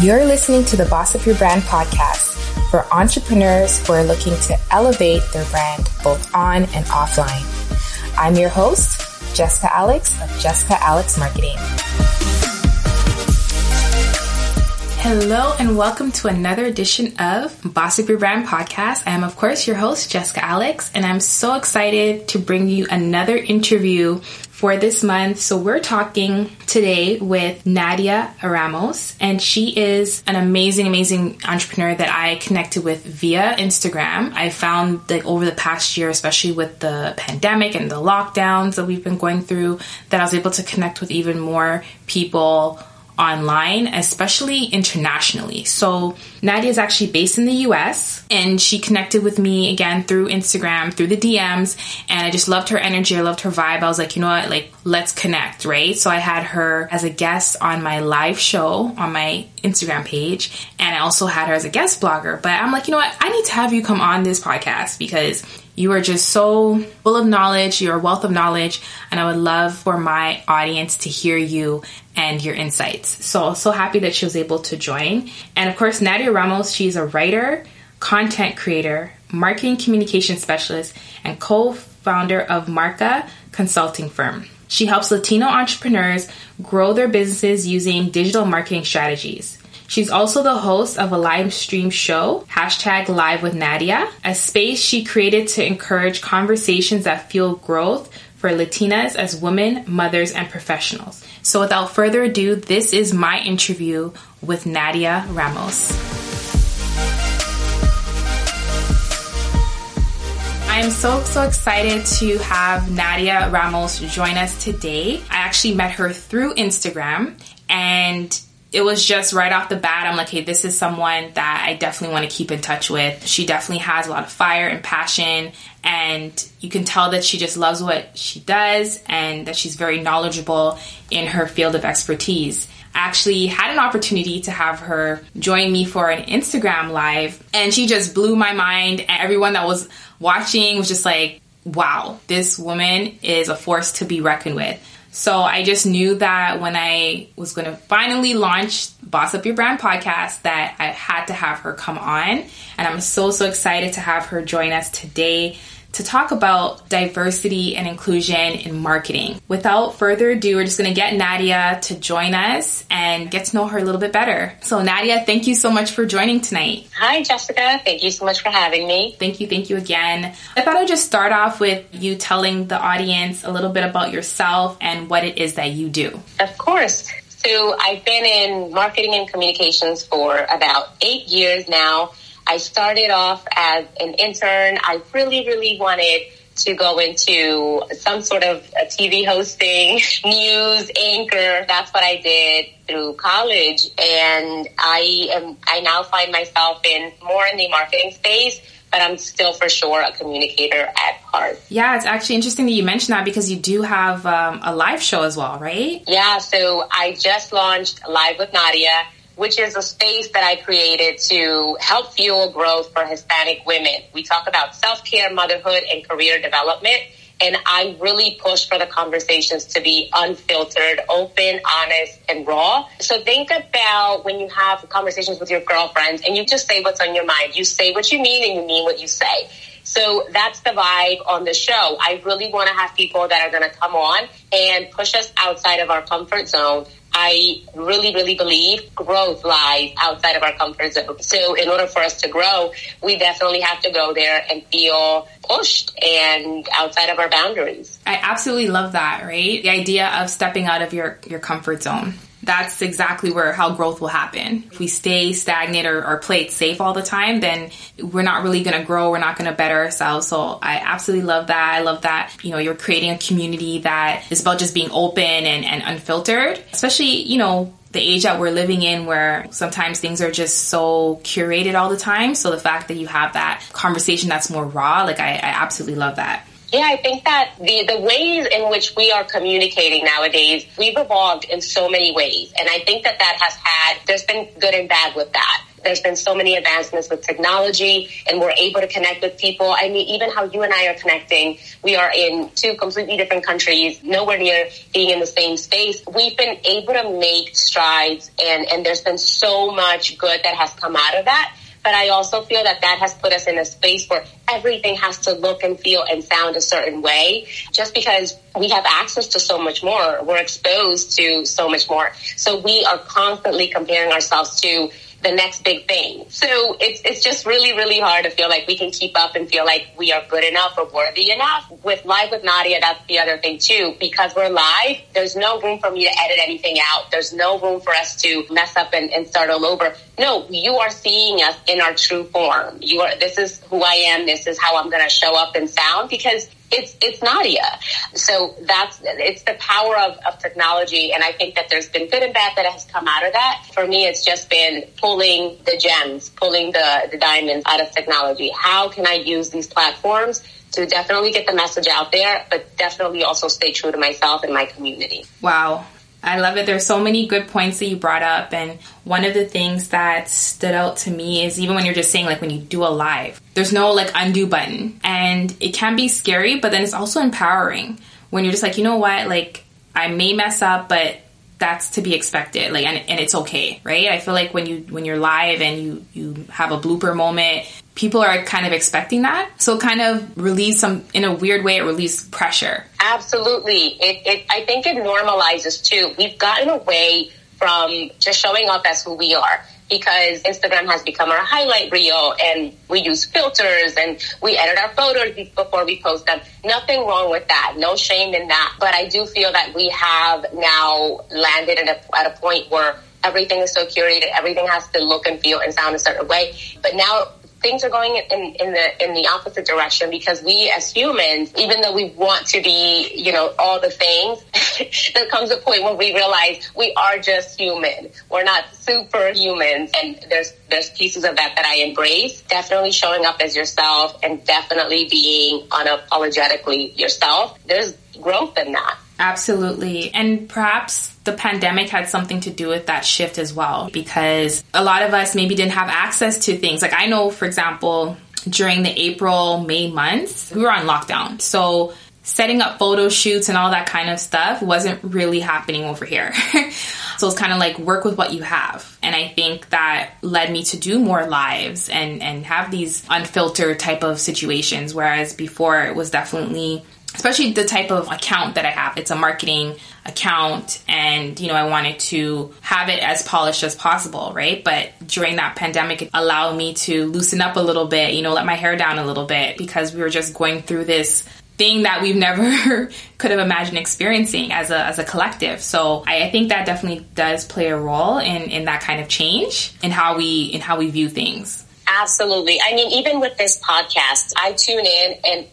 You're listening to the Boss Up Your Brand podcast for entrepreneurs who are looking to elevate their brand both on and offline. I'm your host, Jessica Alex of Jessica Alex Marketing. Hello and welcome to another edition of Boss Up Your Brand podcast. I am, of course, your host, Jessica Alex, and I'm so excited to bring you another interview for this month. So we're talking today with Nadia Ramos, and she is an amazing entrepreneur that I connected with via Instagram. I found that over the past year, especially with the pandemic and the lockdowns that we've been going through, that I was able to connect with even more people online, especially internationally. So Nadia is actually based in the US, and she connected with me again through Instagram, through the DMs, and I just loved her energy. I loved her vibe. I was like, you know what, like, let's connect, right? So I had her as a guest on my live show on my Instagram page, and I also had her as a guest blogger. But I'm like, you know what, I need to have you come on this podcast because you are just so full of knowledge. You're a wealth of knowledge, and I would love for my audience to hear you and your insights. So happy that she was able to join. And of course, Nadia Ramos, she's a writer, content creator, marketing communication specialist, and co-founder of Marca Consulting Firm. She helps Latino entrepreneurs grow their businesses using digital marketing strategies. She's also the host of a live stream show, hashtag Live with Nadia, a space she created to encourage conversations that fuel growth for Latinas as women, mothers, and professionals. So without further ado, this is my interview with Nadia Ramos. I'm so excited to have Nadia Ramos join us today. I actually met her through Instagram, and it was just right off the bat, I'm like, hey, this is someone that I definitely want to keep in touch with. She definitely has a lot of fire and passion, and you can tell that she just loves what she does and that she's very knowledgeable in her field of expertise. I actually had an opportunity to have her join me for an Instagram live, and she just blew my mind. And everyone that was watching was just like, wow, this woman is a force to be reckoned with. So I just knew that when I was going to finally launch Boss Up Your Brand podcast that I had to have her come on. And I'm so excited to have her join us today to talk about diversity and inclusion in marketing. Without further ado, we're just going to get Nadia to join us and get to know her a little bit better. So Nadia, thank you so much for joining tonight. Hi, Jessica. Thank you so much for having me. Thank you again. I thought I'd just start off with you telling the audience a little bit about yourself and what it is that you do. Of course. So I've been in marketing and communications for about 8 years now. I started off as an intern. I really wanted to go into some sort of a TV hosting, news anchor. That's what I did through college. And I now find myself in more in the marketing space, but I'm still for sure a communicator at heart. Yeah, it's actually interesting that you mentioned that because you do have a live show as well, right? Yeah, so I just launched Live with Nadia, which is a space that I created to help fuel growth for Hispanic women. We talk about self-care, motherhood, and career development. And I really push for the conversations to be unfiltered, open, honest, and raw. So think about when you have conversations with your girlfriends and you just say what's on your mind. You say what you mean and you mean what you say. So that's the vibe on the show. I really want to have people that are going to come on and push us outside of our comfort zone. I really believe growth lies outside of our comfort zone. So in order for us to grow, we definitely have to go there and feel pushed and outside of our boundaries. I absolutely love that, right? The idea of stepping out of your comfort zone. That's exactly where how growth will happen. If we stay stagnant or play it safe all the time, then we're not really going to grow. We're not going to better ourselves. So I absolutely love that. I love that, you know, you're creating a community that is about just being open and unfiltered, especially, you know, the age that we're living in where sometimes things are just so curated all the time. So the fact that you have that conversation that's more raw, like I absolutely love that. Yeah, I think that the ways in which we are communicating nowadays, we've evolved in so many ways. And I think that there's been good and bad with that. There's been so many advancements with technology, and we're able to connect with people. I mean, even how you and I are connecting, we are in two completely different countries, nowhere near being in the same space. We've been able to make strides, and there's been so much good that has come out of that. But I also feel that that has put us in a space where everything has to look and feel and sound a certain way, just because we have access to so much more. We're exposed to so much more. So we are constantly comparing ourselves to the next big thing. So it's just really, really hard to feel like we can keep up and feel like we are good enough or worthy enough. With Live with Nadia, that's the other thing too. Because we're live, there's no room for me to edit anything out. There's no room for us to mess up and start all over. No, you are seeing us in our true form. This is who I am. This is how I'm going to show up and sound, because it's Nadia. So it's the power of technology. And I think that there's been good and bad that has come out of that. For me, it's just been pulling the gems, pulling the diamonds out of technology. How can I use these platforms to definitely get the message out there, but definitely also stay true to myself and my community? Wow. I love it. There's so many good points that you brought up. And one of the things that stood out to me is even when you're just saying, like, when you do a live, there's no like undo button, and it can be scary, but then it's also empowering when you're just like, you know what, like I may mess up, but that's to be expected. Like, and it's okay. Right. I feel like when you're live and you have a blooper moment, people are kind of expecting that. So it kind of relieves some, in a weird way, it relieves pressure. Absolutely. I think it normalizes too. We've gotten away from just showing up as who we are, because Instagram has become our highlight reel, and we use filters and we edit our photos before we post them. Nothing wrong with that. No shame in that. But I do feel that we have now landed at a point where everything is so curated. Everything has to look and feel and sound a certain way. But now things are going in the opposite direction, because we as humans, even though we want to be, you know, all the things, there comes a point when we realize we are just human. We're not superhumans. And there's pieces of that I embrace. Definitely showing up as yourself and definitely being unapologetically yourself. There's growth in that. Absolutely. And perhaps the pandemic had something to do with that shift as well, because a lot of us maybe didn't have access to things. Like I know, for example, during the April, May months, we were on lockdown. So setting up photo shoots and all that kind of stuff wasn't really happening over here. So it's kind of like work with what you have. And I think that led me to do more lives and have these unfiltered type of situations. Whereas before it was definitely, especially the type of account that I have. It's a marketing account, and, you know, I wanted to have it as polished as possible, right? But during that pandemic, it allowed me to loosen up a little bit, you know, let my hair down a little bit, because we were just going through this thing that we've never could have imagined experiencing as a collective. So I think that definitely does play a role in that kind of change in how we view things. Absolutely. I mean, even with this podcast, I tune in, and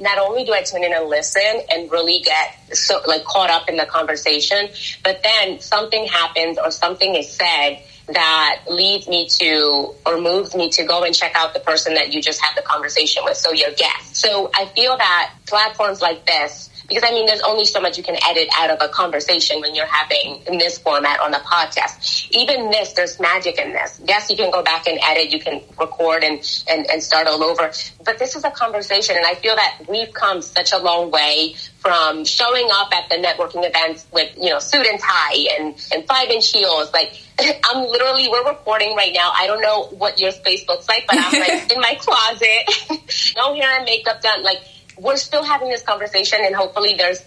not only do I tune in and listen and really get so like caught up in the conversation, but then something happens or something is said that leads me to or moves me to go and check out the person that you just had the conversation with. So your guest. So I feel that platforms like this, because, I mean, there's only so much you can edit out of a conversation when you're having in this format on a podcast. Even this, there's magic in this. Yes, you can go back and edit. You can record and start all over. But this is a conversation, and I feel that we've come such a long way from showing up at the networking events with, you know, suit and tie and 5-inch heels. Like, we're recording right now. I don't know what your space looks like, but I'm, like, in my closet. No hair and makeup done, like. We're still having this conversation, and hopefully there's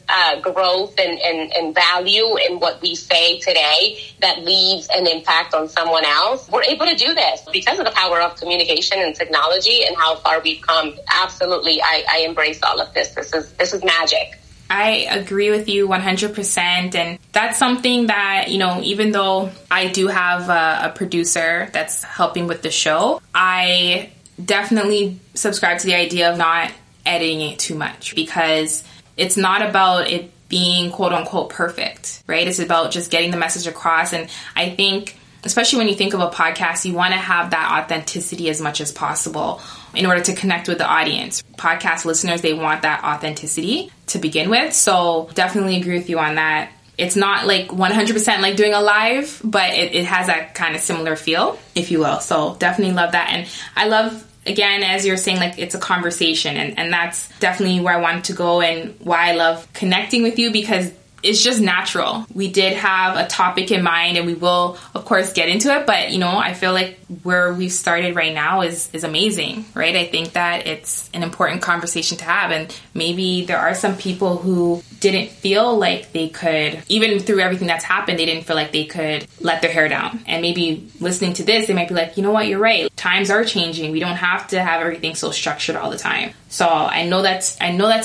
growth and value in what we say today that leaves an impact on someone else. We're able to do this because of the power of communication and technology and how far we've come. Absolutely. I embrace all of this. This is magic. I agree with you 100%. And that's something that, you know, even though I do have a producer that's helping with the show, I definitely subscribe to the idea of not editing it too much, because it's not about it being quote unquote perfect, right? It's about just getting the message across. And I think, especially when you think of a podcast, you want to have that authenticity as much as possible in order to connect with the audience. Podcast listeners, they want that authenticity to begin with. So definitely agree with you on that. It's not like 100% like doing a live, but it has that kind of similar feel, if you will. So definitely love that. And I love, again, as you're saying, like it's a conversation, and that's definitely where I wanted to go and why I love connecting with you, because it's just natural. We did have a topic in mind, and we will, of course, get into it. But, you know, I feel like where we've started right now is amazing, right? I think that it's an important conversation to have. And maybe there are some people who didn't feel like they could, even through everything that's happened, they didn't feel like they could let their hair down. And maybe listening to this, they might be like, you know what, you're right. Times are changing. We don't have to have everything so structured all the time. So I know that's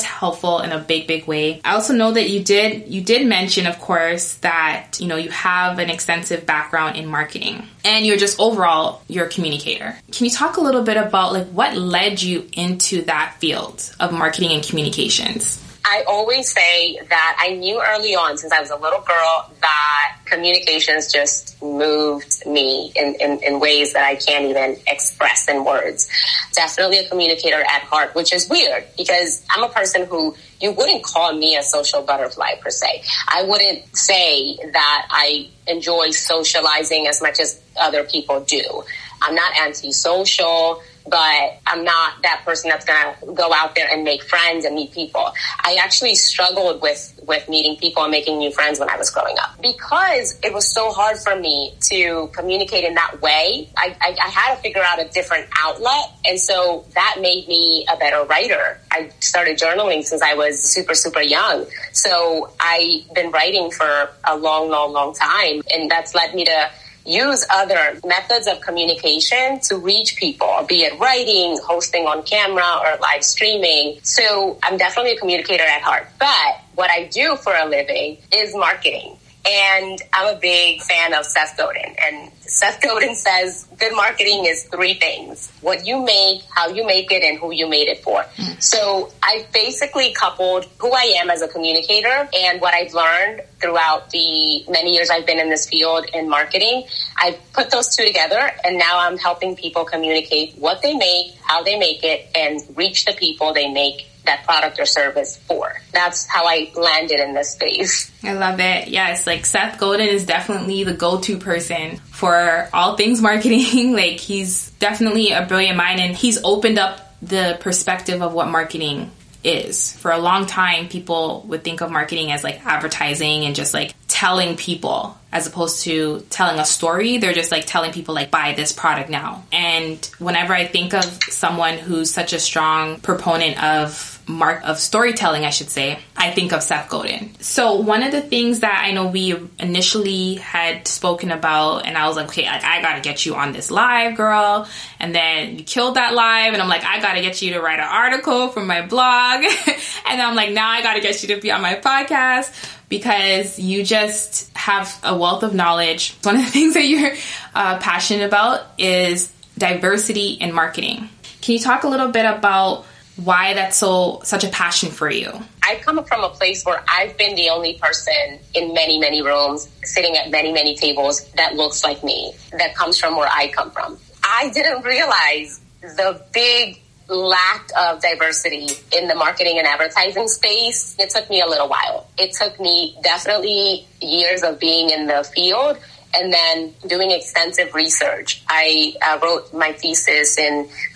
helpful in a big, big way. I also know that you did mention, of course, that, you know, you have an extensive background in marketing and you're just overall, you're a communicator. Can you talk a little bit about like what led you into that field of marketing and communications? I always say that I knew early on, since I was a little girl, that communications just moved me in ways that I can't even express in words. Definitely a communicator at heart, which is weird because I'm a person who, you wouldn't call me a social butterfly per se. I wouldn't say that I enjoy socializing as much as other people do. I'm not antisocial, but I'm not that person that's going to go out there and make friends and meet people. I actually struggled with meeting people and making new friends when I was growing up because it was so hard for me to communicate in that way. I had to figure out a different outlet. And so that made me a better writer. I started journaling since I was super, super young. So I've been writing for a long, long, long time. And that's led me to use other methods of communication to reach people, be it writing, hosting on camera, or live streaming. So I'm definitely a communicator at heart. But what I do for a living is marketing. And I'm a big fan of Seth Godin. And Seth Godin says good marketing is three things: what you make, how you make it, and who you made it for. So I basically coupled who I am as a communicator and what I've learned throughout the many years I've been in this field in marketing. I put those two together, and now I'm helping people communicate what they make, how they make it, and reach the people they make that product or service for. That's how I landed in this space. I love it. Yes, like Seth Godin is definitely the go-to person for all things marketing. Like he's definitely a brilliant mind, and he's opened up the perspective of what marketing is. For a long time, people would think of marketing as like advertising and just like telling people, as opposed to telling a story. They're just like telling people like, buy this product now. And whenever I think of someone who's such a strong proponent of storytelling, I should say, I think of Seth Godin. So one of the things that I know we initially had spoken about, and I was like, okay, I gotta get you on this live, girl. And then you killed that live, and I'm like, I gotta get you to write an article for my blog. And I'm like, now I gotta get you to be on my podcast, because you just have a wealth of knowledge. One of the things that you're passionate about is diversity in marketing. Can you talk a little bit about why that's such a passion for you? I come from a place where I've been the only person in many, many rooms, sitting at many, many tables that looks like me, that comes from where I come from. I didn't realize the big lack of diversity in the marketing and advertising space. It took me a little while. It took me definitely years of being in the field and then doing extensive research. I wrote my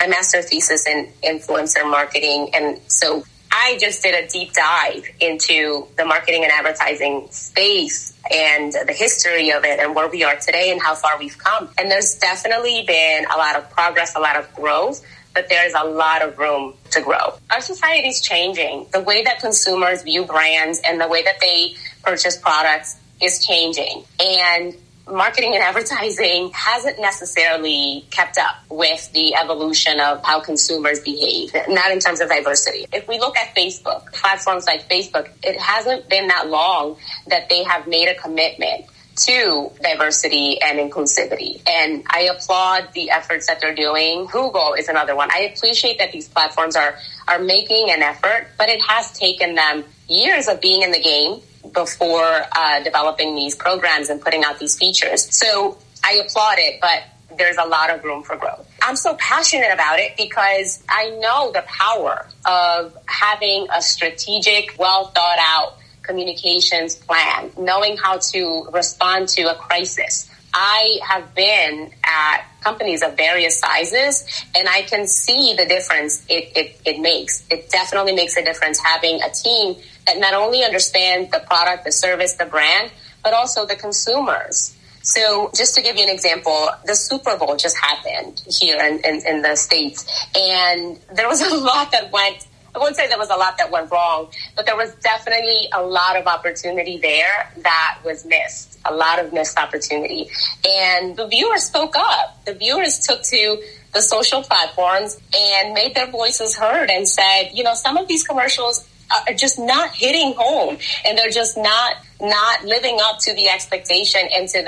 master's thesis in influencer marketing. And so I just did a deep dive into the marketing and advertising space and the history of it and where we are today and how far we've come. And there's definitely been a lot of progress, a lot of growth, but there's a lot of room to grow. Our society is changing. The way that consumers view brands and the way that they purchase products is changing. And marketing and advertising hasn't necessarily kept up with the evolution of how consumers behave, not in terms of diversity. If we look at Facebook, platforms like Facebook, it hasn't been that long that they have made a commitment to diversity and inclusivity. And I applaud the efforts that they're doing. Google is another one. I appreciate that these platforms are making an effort, but it has taken them years of being in the game before developing these programs and putting out these features. So I applaud it, but there's a lot of room for growth. I'm so passionate about it because I know the power of having a strategic, well thought out communications plan, knowing how to respond to a crisis. I have been at companies of various sizes, and I can see the difference it makes. It definitely makes a difference having a team that not only understands the product, the service, the brand, but also the consumers. So just to give you an example, the Super Bowl just happened here in the States, and there was a lot that went, I won't say there was a lot that went wrong, but there was definitely a lot of opportunity there that was missed, a lot of missed opportunity. And the viewers spoke up. The viewers took to the social platforms and made their voices heard and said, you know, some of these commercials are just not hitting home, and they're just not living up to the expectation and to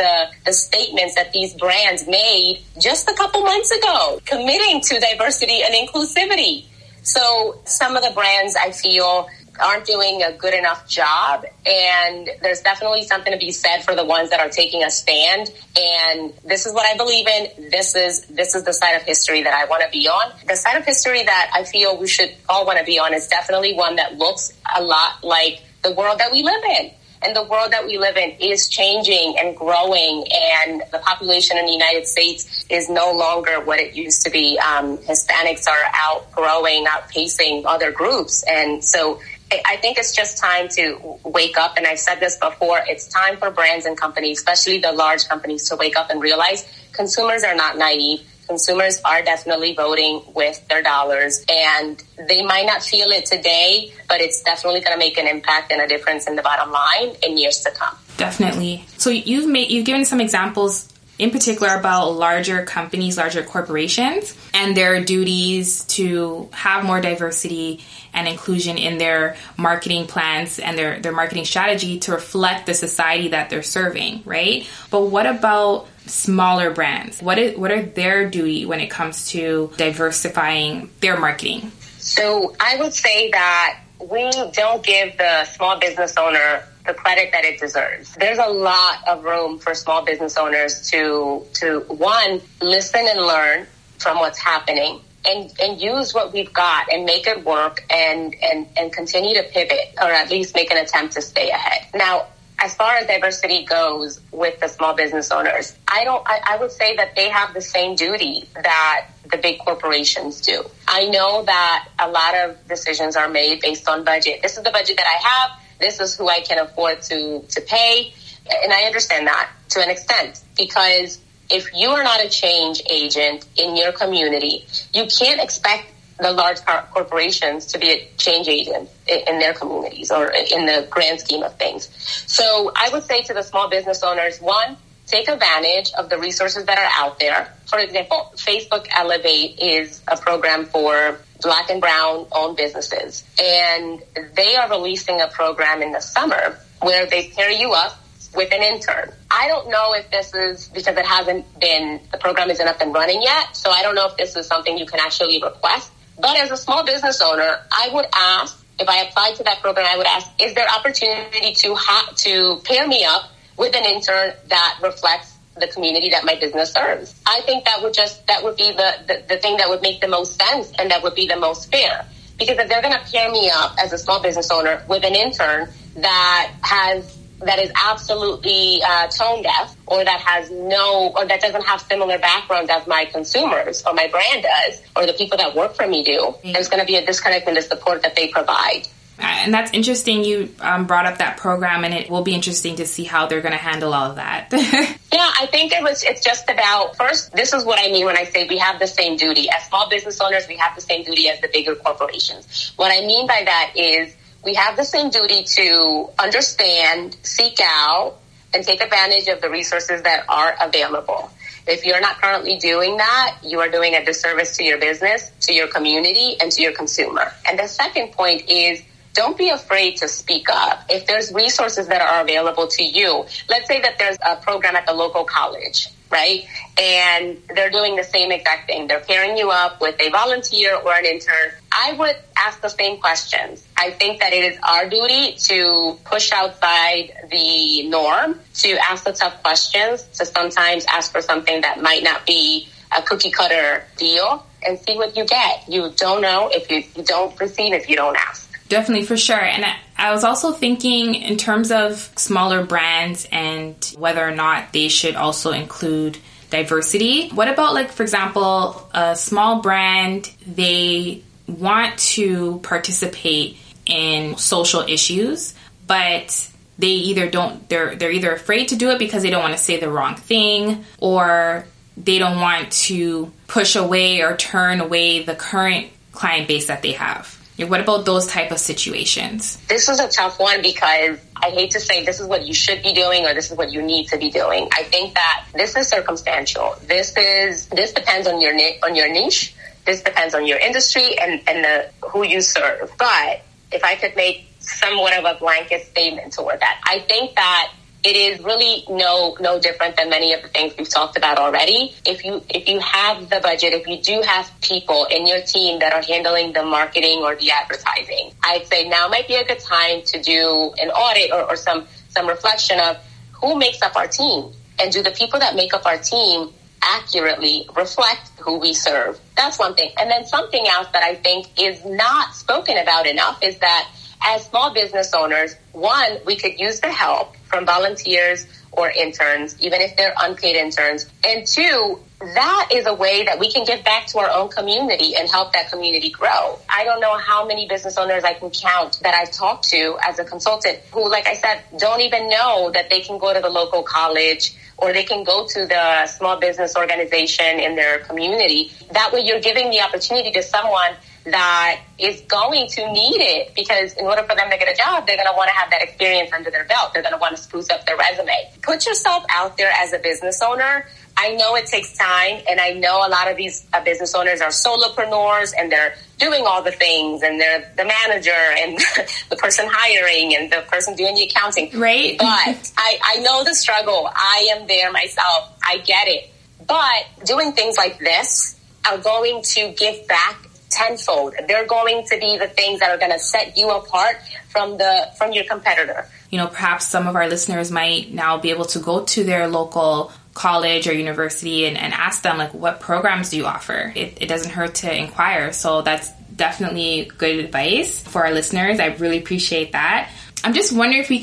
the statements that these brands made just a couple months ago, committing to diversity and inclusivity. So some of the brands, I feel, aren't doing a good enough job, and there's definitely something to be said for the ones that are taking a stand. And this is what I believe in. This is the side of history that I want to be on. The side of history that I feel we should all want to be on is definitely one that looks a lot like the world that we live in. And the world that we live in is changing and growing, and the population in the United States is no longer what it used to be. Hispanics are outpacing other groups. And so I think it's just time to wake up. And I've said this before, it's time for brands and companies, especially the large companies, to wake up and realize consumers are not naive. Consumers are definitely voting with their dollars, and they might not feel it today, but it's definitely going to make an impact and a difference in the bottom line in years to come. Definitely. So you've given some examples in particular about larger companies, larger corporations, and their duties to have more diversity and inclusion in their marketing plans and their marketing strategy to reflect the society that they're serving, right? But what about smaller brands? What are their duty when it comes to diversifying their marketing? So I would say that we don't give the small business owner the credit that it deserves. There's a lot of room for small business owners to one, listen and learn from what's happening, and use what we've got and make it work, and continue to pivot, or at least make an attempt to stay ahead. Now, as far as diversity goes with the small business owners, I would say that they have the same duty that the big corporations do. I know that a lot of decisions are made based on budget. This is the budget that I have. This is who I can afford to pay. And I understand that to an extent, because if you are not a change agent in your community, you can't expect the large corporations to be a change agent in their communities or in the grand scheme of things. So I would say to the small business owners, one, take advantage of the resources that are out there. For example, Facebook Elevate is a program for Black and brown owned businesses, and they are releasing a program in the summer where they pair you up with an intern. I don't know if this is because it hasn't been, the program isn't up and running yet. So I don't know if this is something you can actually request. But as a small business owner, I would ask, if I applied to that program, I would ask, is there opportunity to pair me up with an intern that reflects the community that my business serves? I think that would be the thing that would make the most sense, and that would be the most fair. Because if they're going to pair me up as a small business owner with an intern that is absolutely tone deaf, or that doesn't have similar backgrounds as my consumers or my brand does, or the people that work for me do, mm-hmm. There's going to be a disconnect in the support that they provide. And that's interesting. You brought up that program, and it will be interesting to see how they're going to handle all of that. Yeah, I think it's just about, first, this is what I mean when I say we have the same duty. As small business owners, we have the same duty as the bigger corporations. What I mean by that is we have the same duty to understand, seek out, and take advantage of the resources that are available. If you're not currently doing that, you are doing a disservice to your business, to your community, and to your consumer. And the second point is, don't be afraid to speak up. If there's resources that are available to you, let's say that there's a program at the local college, right? And they're doing the same exact thing. They're pairing you up with a volunteer or an intern. I would ask the same questions. I think that it is our duty to push outside the norm, to ask the tough questions, to sometimes ask for something that might not be a cookie cutter deal, and see what you get. You don't know if you don't receive if you don't ask. Definitely, for sure. And I was also thinking in terms of smaller brands and whether or not they should also include diversity. What about, like, for example, a small brand, they want to participate in social issues, but they either don't, they're either afraid to do it because they don't want to say the wrong thing, or they don't want to push away or turn away the current client base that they have. What about those type of situations? This was a tough one because I hate to say this is what you should be doing or this is what you need to be doing. I think that this is circumstantial. This depends on your niche. This depends on your industry and who you serve. But if I could make somewhat of a blanket statement toward that, I think that it is really no different than many of the things we've talked about already. If you have the budget, if you do have people in your team that are handling the marketing or the advertising, I'd say now might be a good time to do an audit or some reflection of who makes up our team. And do the people that make up our team accurately reflect who we serve? That's one thing. And then something else that I think is not spoken about enough is that as small business owners, one, we could use the help from volunteers or interns, even if they're unpaid interns. And two, that is a way that we can give back to our own community and help that community grow. I don't know how many business owners I can count that I've talked to as a consultant who, like I said, don't even know that they can go to the local college or they can go to the small business organization in their community. That way you're giving the opportunity to someone that is going to need it, because in order for them to get a job, they're going to want to have that experience under their belt. They're going to want to spruce up their resume. Put yourself out there as a business owner. I know it takes time, and I know a lot of these business owners are solopreneurs, and they're doing all the things, and they're the manager and the person hiring and the person doing the accounting. Right. But I know the struggle. I am there myself. I get it. But doing things like this are going to give back tenfold. They're going to be the things that are going to set you apart from your competitor. You know, perhaps some of our listeners might now be able to go to their local college or university and ask them, like, what programs do you offer? It doesn't hurt to inquire. So that's definitely good advice for our listeners. I really appreciate that. I'm just wondering if we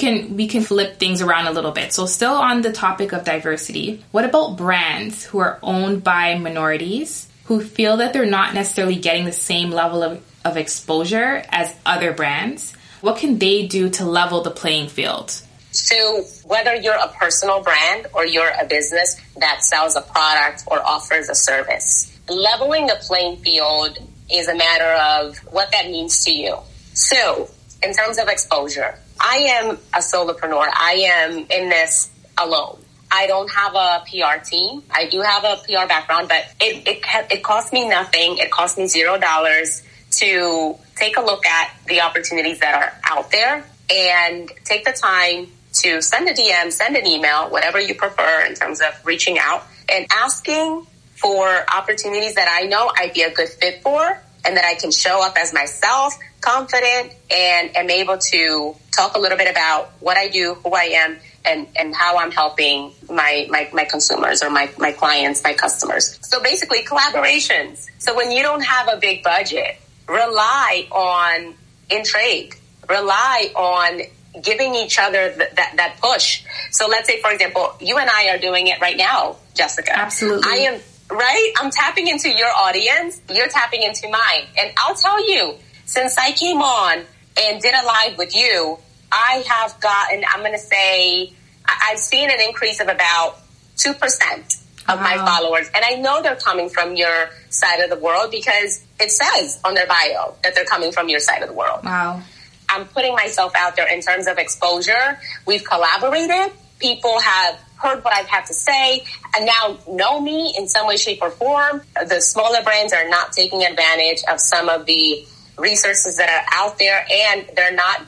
can flip things around a little bit. So still on the topic of diversity, what about brands who are owned by minorities who feel that they're not necessarily getting the same level of exposure as other brands? What can they do to level the playing field? So whether you're a personal brand or you're a business that sells a product or offers a service, leveling the playing field is a matter of what that means to you. So in terms of exposure, I am a solopreneur. I am in this alone. I don't have a PR team. I do have a PR background, but it cost me nothing. It cost me $0 to take a look at the opportunities that are out there and take the time to send a DM, send an email, whatever you prefer in terms of reaching out and asking for opportunities that I know I'd be a good fit for and that I can show up as myself, confident, and am able to talk a little bit about what I do, who I am, and how I'm helping my consumers or my clients, my customers. So basically collaborations. So when you don't have a big budget, rely on in-trade, rely on giving each other that push. So let's say, for example, you and I are doing it right now, Jessica. Absolutely. I am, right? I'm tapping into your audience. You're tapping into mine. And I'll tell you, since I came on and did a live with you, I have gotten, I'm going to say, I've seen an increase of about 2% of my followers. And I know they're coming from your side of the world because it says on their bio that they're coming from your side of the world. Wow. I'm putting myself out there in terms of exposure. We've collaborated. People have heard what I've had to say and now know me in some way, shape, or form. The smaller brands are not taking advantage of some of the resources that are out there, and they're not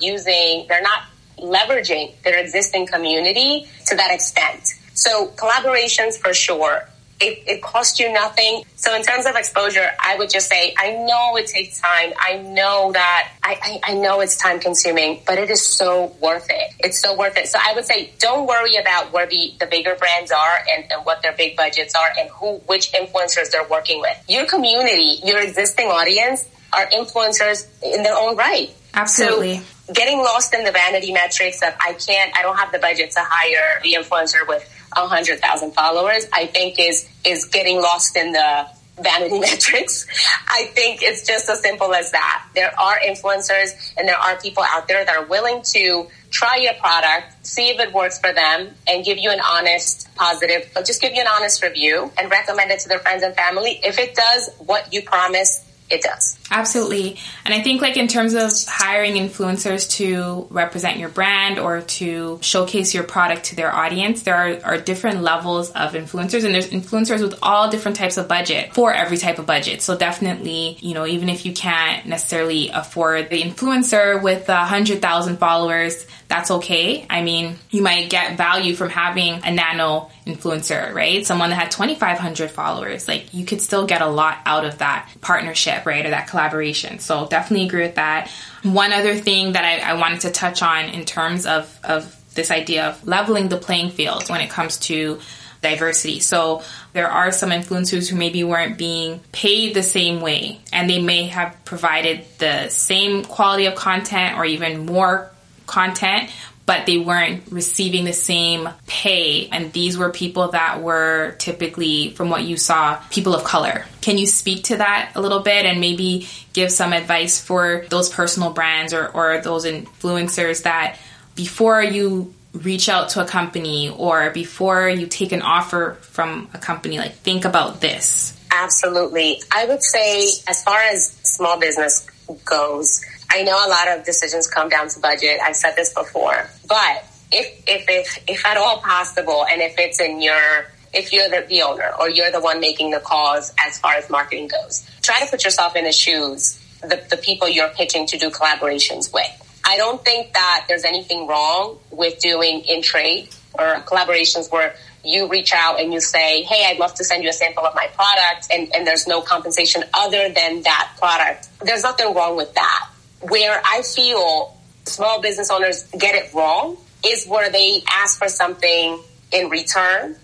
leveraging their existing community to that extent. So collaborations for sure. It costs you nothing. So in terms of exposure, I would just say, I know it takes time. I know that I know it's time consuming, but it is so worth it. It's so worth it. So I would say, don't worry about where the bigger brands are and what their big budgets are and which influencers they're working with. Your community, your existing audience, are influencers in their own right. Absolutely. So getting lost in the vanity metrics of I don't have the budget to hire the influencer with 100,000 followers, I think is getting lost in the vanity metrics. I think it's just as simple as that. There are influencers and there are people out there that are willing to try your product, see if it works for them, and give you an honest, positive, or just give you an honest review and recommend it to their friends and family. If it does what you promised, it does. Absolutely. And I think, like, in terms of hiring influencers to represent your brand or to showcase your product to their audience, there are different levels of influencers, and there's influencers with all different types of budget for every type of budget. So definitely, you know, even if you can't necessarily afford the influencer with 100,000 followers, that's okay. I mean, you might get value from having a nano influencer, right? Someone that had 2,500 followers, like, you could still get a lot out of that partnership, right? Or that collaboration. So definitely agree with that. One other thing that I wanted to touch on in terms of this idea of leveling the playing field when it comes to diversity. So there are some influencers who maybe weren't being paid the same way, and they may have provided the same quality of content or even more content, but they weren't receiving the same pay. And these were people that were typically, from what you saw, people of color. Can you speak to that a little bit and maybe give some advice for those personal brands or those influencers that before you reach out to a company or before you take an offer from a company, like, think about this? Absolutely. I would say, as far as small business goes, I know a lot of decisions come down to budget. I've said this before, but if at all possible, and if it's in your, if you're the owner or you're the one making the calls as far as marketing goes, try to put yourself in the shoes, the people you're pitching to do collaborations with. I don't think that there's anything wrong with doing in trade or collaborations where you reach out and you say, hey, I'd love to send you a sample of my product, and there's no compensation other than that product. There's nothing wrong with that. Where I feel small business owners get it wrong is where they ask for something in return.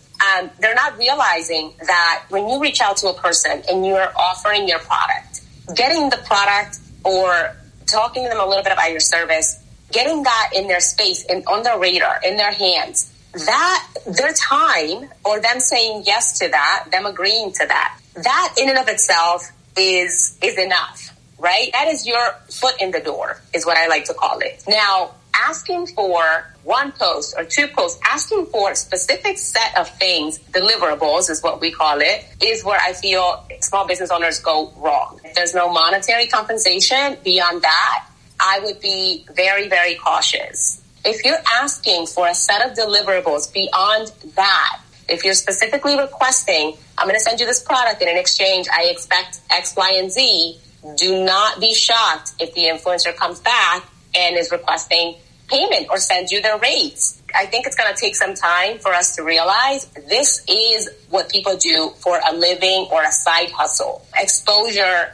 They're not realizing that when you reach out to a person and you're offering your product, getting the product or talking to them a little bit about your service, getting that in their space and on their radar, in their hands, that their time or them saying yes to that, them agreeing to that, that in and of itself is enough. Right? That is your foot in the door, is what I like to call it. Now, asking for one post or two posts, asking for a specific set of things, deliverables is what we call it, is where I feel small business owners go wrong. If there's no monetary compensation beyond that, I would be very, very cautious. If you're asking for a set of deliverables beyond that, if you're specifically requesting, I'm going to send you this product and in exchange, I expect X, Y, and Z, do not be shocked if the influencer comes back and is requesting payment or sends you their rates. I think it's going to take some time for us to realize this is what people do for a living or a side hustle. Exposure,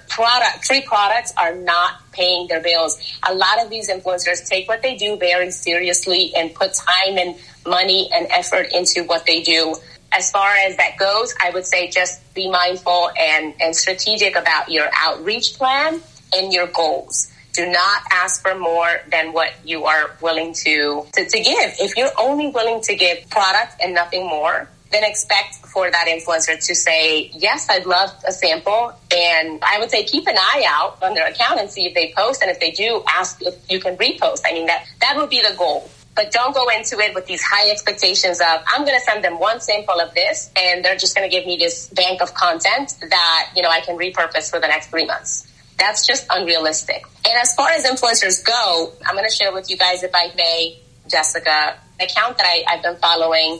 free products are not paying their bills. A lot of these influencers take what they do very seriously and put time and money and effort into what they do. As far as that goes, I would say just be mindful and strategic about your outreach plan and your goals. Do not ask for more than what you are willing to give. If you're only willing to give product and nothing more, then expect for that influencer to say, yes, I'd love a sample. And I would say keep an eye out on their account and see if they post. And if they do, ask if you can repost. I mean, that would be the goal. But don't go into it with these high expectations of, I'm going to send them one sample of this, and they're just going to give me this bank of content that, you know, I can repurpose for the next 3 months. That's just unrealistic. And as far as influencers go, I'm going to share with you guys, if I may, Jessica, an account that I've been following,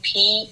fypm.vip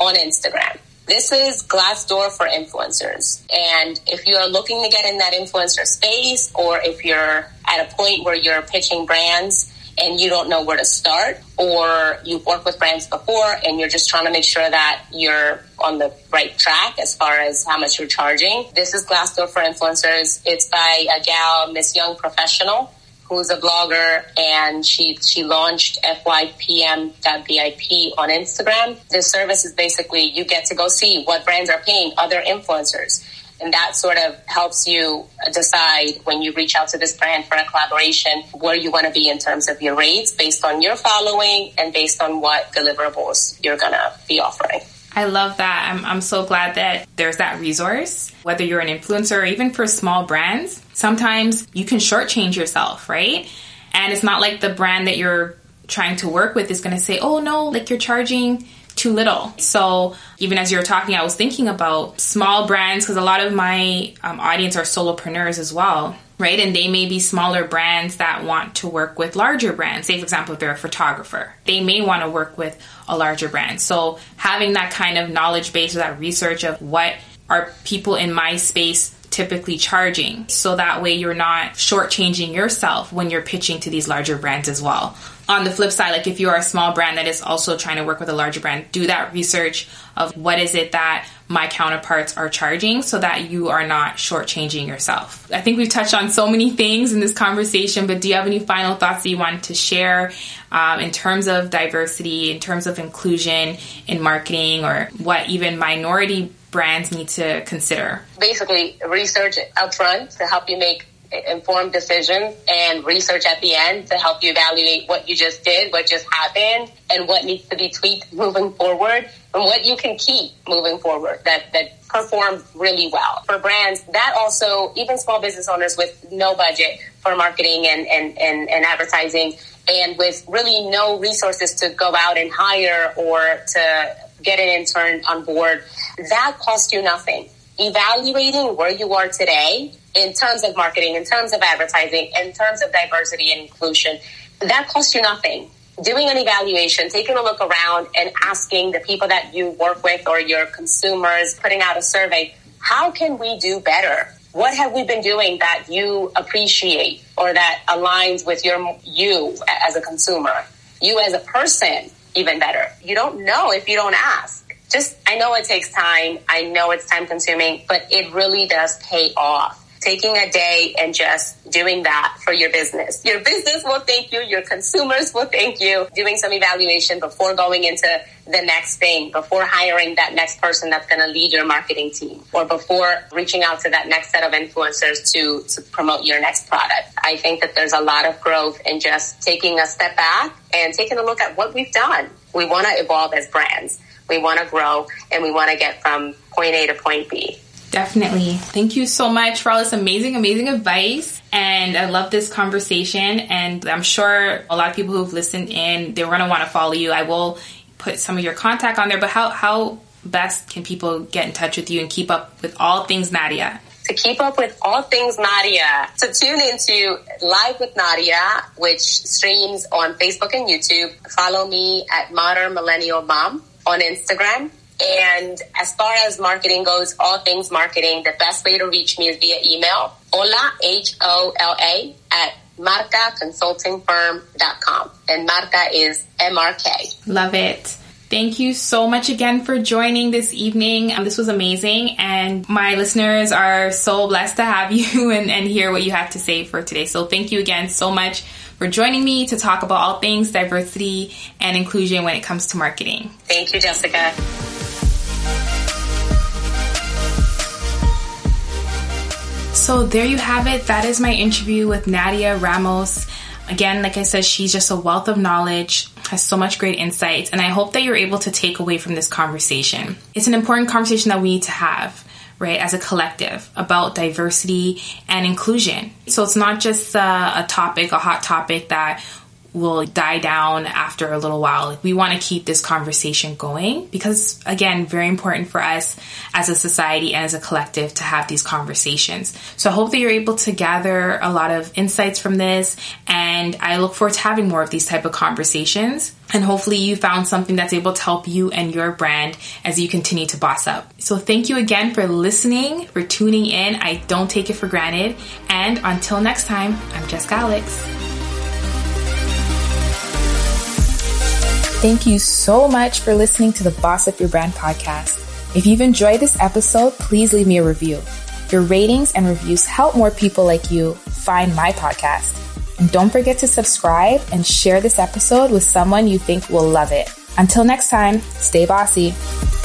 on Instagram. This is Glassdoor for influencers. And if you are looking to get in that influencer space, or if you're at a point where you're pitching brands and you don't know where to start, or you've worked with brands before and you're just trying to make sure that you're on the right track as far as how much you're charging, this is Glassdoor for influencers. It's by a gal, Miss Young Professional, who's a blogger, and she launched fypm.vip on Instagram. This service is basically you get to go see what brands are paying other influencers. And that sort of helps you decide when you reach out to this brand for a collaboration, where you want to be in terms of your rates based on your following and based on what deliverables you're going to be offering. I love that. I'm so glad that there's that resource, whether you're an influencer or even for small brands. Sometimes you can shortchange yourself, right? And it's not like the brand that you're trying to work with is going to say, oh no, like you're charging too little. So even as you were talking, I was thinking about small brands, because a lot of my audience are solopreneurs as well, right? And they may be smaller brands that want to work with larger brands. Say, for example, if they're a photographer, they may want to work with a larger brand. So having that kind of knowledge base or that research of what are people in my space typically charging, so that way you're not shortchanging yourself when you're pitching to these larger brands as well. On the flip side, like if you are a small brand that is also trying to work with a larger brand, do that research of what is it that my counterparts are charging so that you are not shortchanging yourself. I think we've touched on so many things in this conversation, but do you have any final thoughts that you want to share in terms of diversity, in terms of inclusion in marketing, or what even minority brands need to consider? Basically, research up front to help you make informed decisions, and research at the end to help you evaluate what you just did, what just happened, and what needs to be tweaked moving forward, and what you can keep moving forward that performed really well for brands. That also, even small business owners with no budget for marketing and advertising, and with really no resources to go out and hire or to get an intern on board, that costs you nothing. Evaluating where you are today in terms of marketing, in terms of advertising, in terms of diversity and inclusion, that costs you nothing. Doing an evaluation, taking a look around and asking the people that you work with or your consumers, putting out a survey, how can we do better? What have we been doing that you appreciate or that aligns with you as a consumer, you as a person, even better? You don't know if you don't ask. I know it takes time. I know it's time consuming, but it really does pay off. Taking a day and just doing that for your business. Your business will thank you. Your consumers will thank you. Doing some evaluation before going into the next thing, before hiring that next person that's going to lead your marketing team, or before reaching out to that next set of influencers to promote your next product. I think that there's a lot of growth in just taking a step back and taking a look at what we've done. We want to evolve as brands. We want to grow, and we want to get from point A to point B. Definitely. Thank you so much for all this amazing, amazing advice. And I love this conversation. And I'm sure a lot of people who've listened in, they're going to want to follow you. I will put some of your contact on there. But how best can people get in touch with you and keep up with all things Nadia? To keep up with all things Nadia, to tune into Live with Nadia, which streams on Facebook and YouTube. Follow me at Modern Millennial Mom on Instagram. And as far as marketing goes, all things marketing, the best way to reach me is via email, hola, HOLA, at marcaconsultingfirm.com. And Marca is MRK. Love it. Thank you so much again for joining this evening. This was amazing. And my listeners are so blessed to have you and hear what you have to say for today. So thank you again so much for joining me to talk about all things diversity and inclusion when it comes to marketing. Thank you, Jessica. So there you have it. That is my interview with Nadia Ramos. Again, like I said, she's just a wealth of knowledge, has so much great insights, and I hope that you're able to take away from this conversation. It's an important conversation that we need to have, right, as a collective, about diversity and inclusion. So it's not just a hot topic that will die down after a little while. We want to keep this conversation going because, again, very important for us as a society and as a collective to have these conversations. So I hope that you're able to gather a lot of insights from this, and I look forward to having more of these type of conversations. And hopefully you found something that's able to help you and your brand as you continue to boss up. So thank you again for listening, for tuning in. I don't take it for granted. And until next time, I'm Jessica Alex. Thank you so much for listening to the Boss Up Your Brand podcast. If you've enjoyed this episode, please leave me a review. Your ratings and reviews help more people like you find my podcast. And don't forget to subscribe and share this episode with someone you think will love it. Until next time, stay bossy.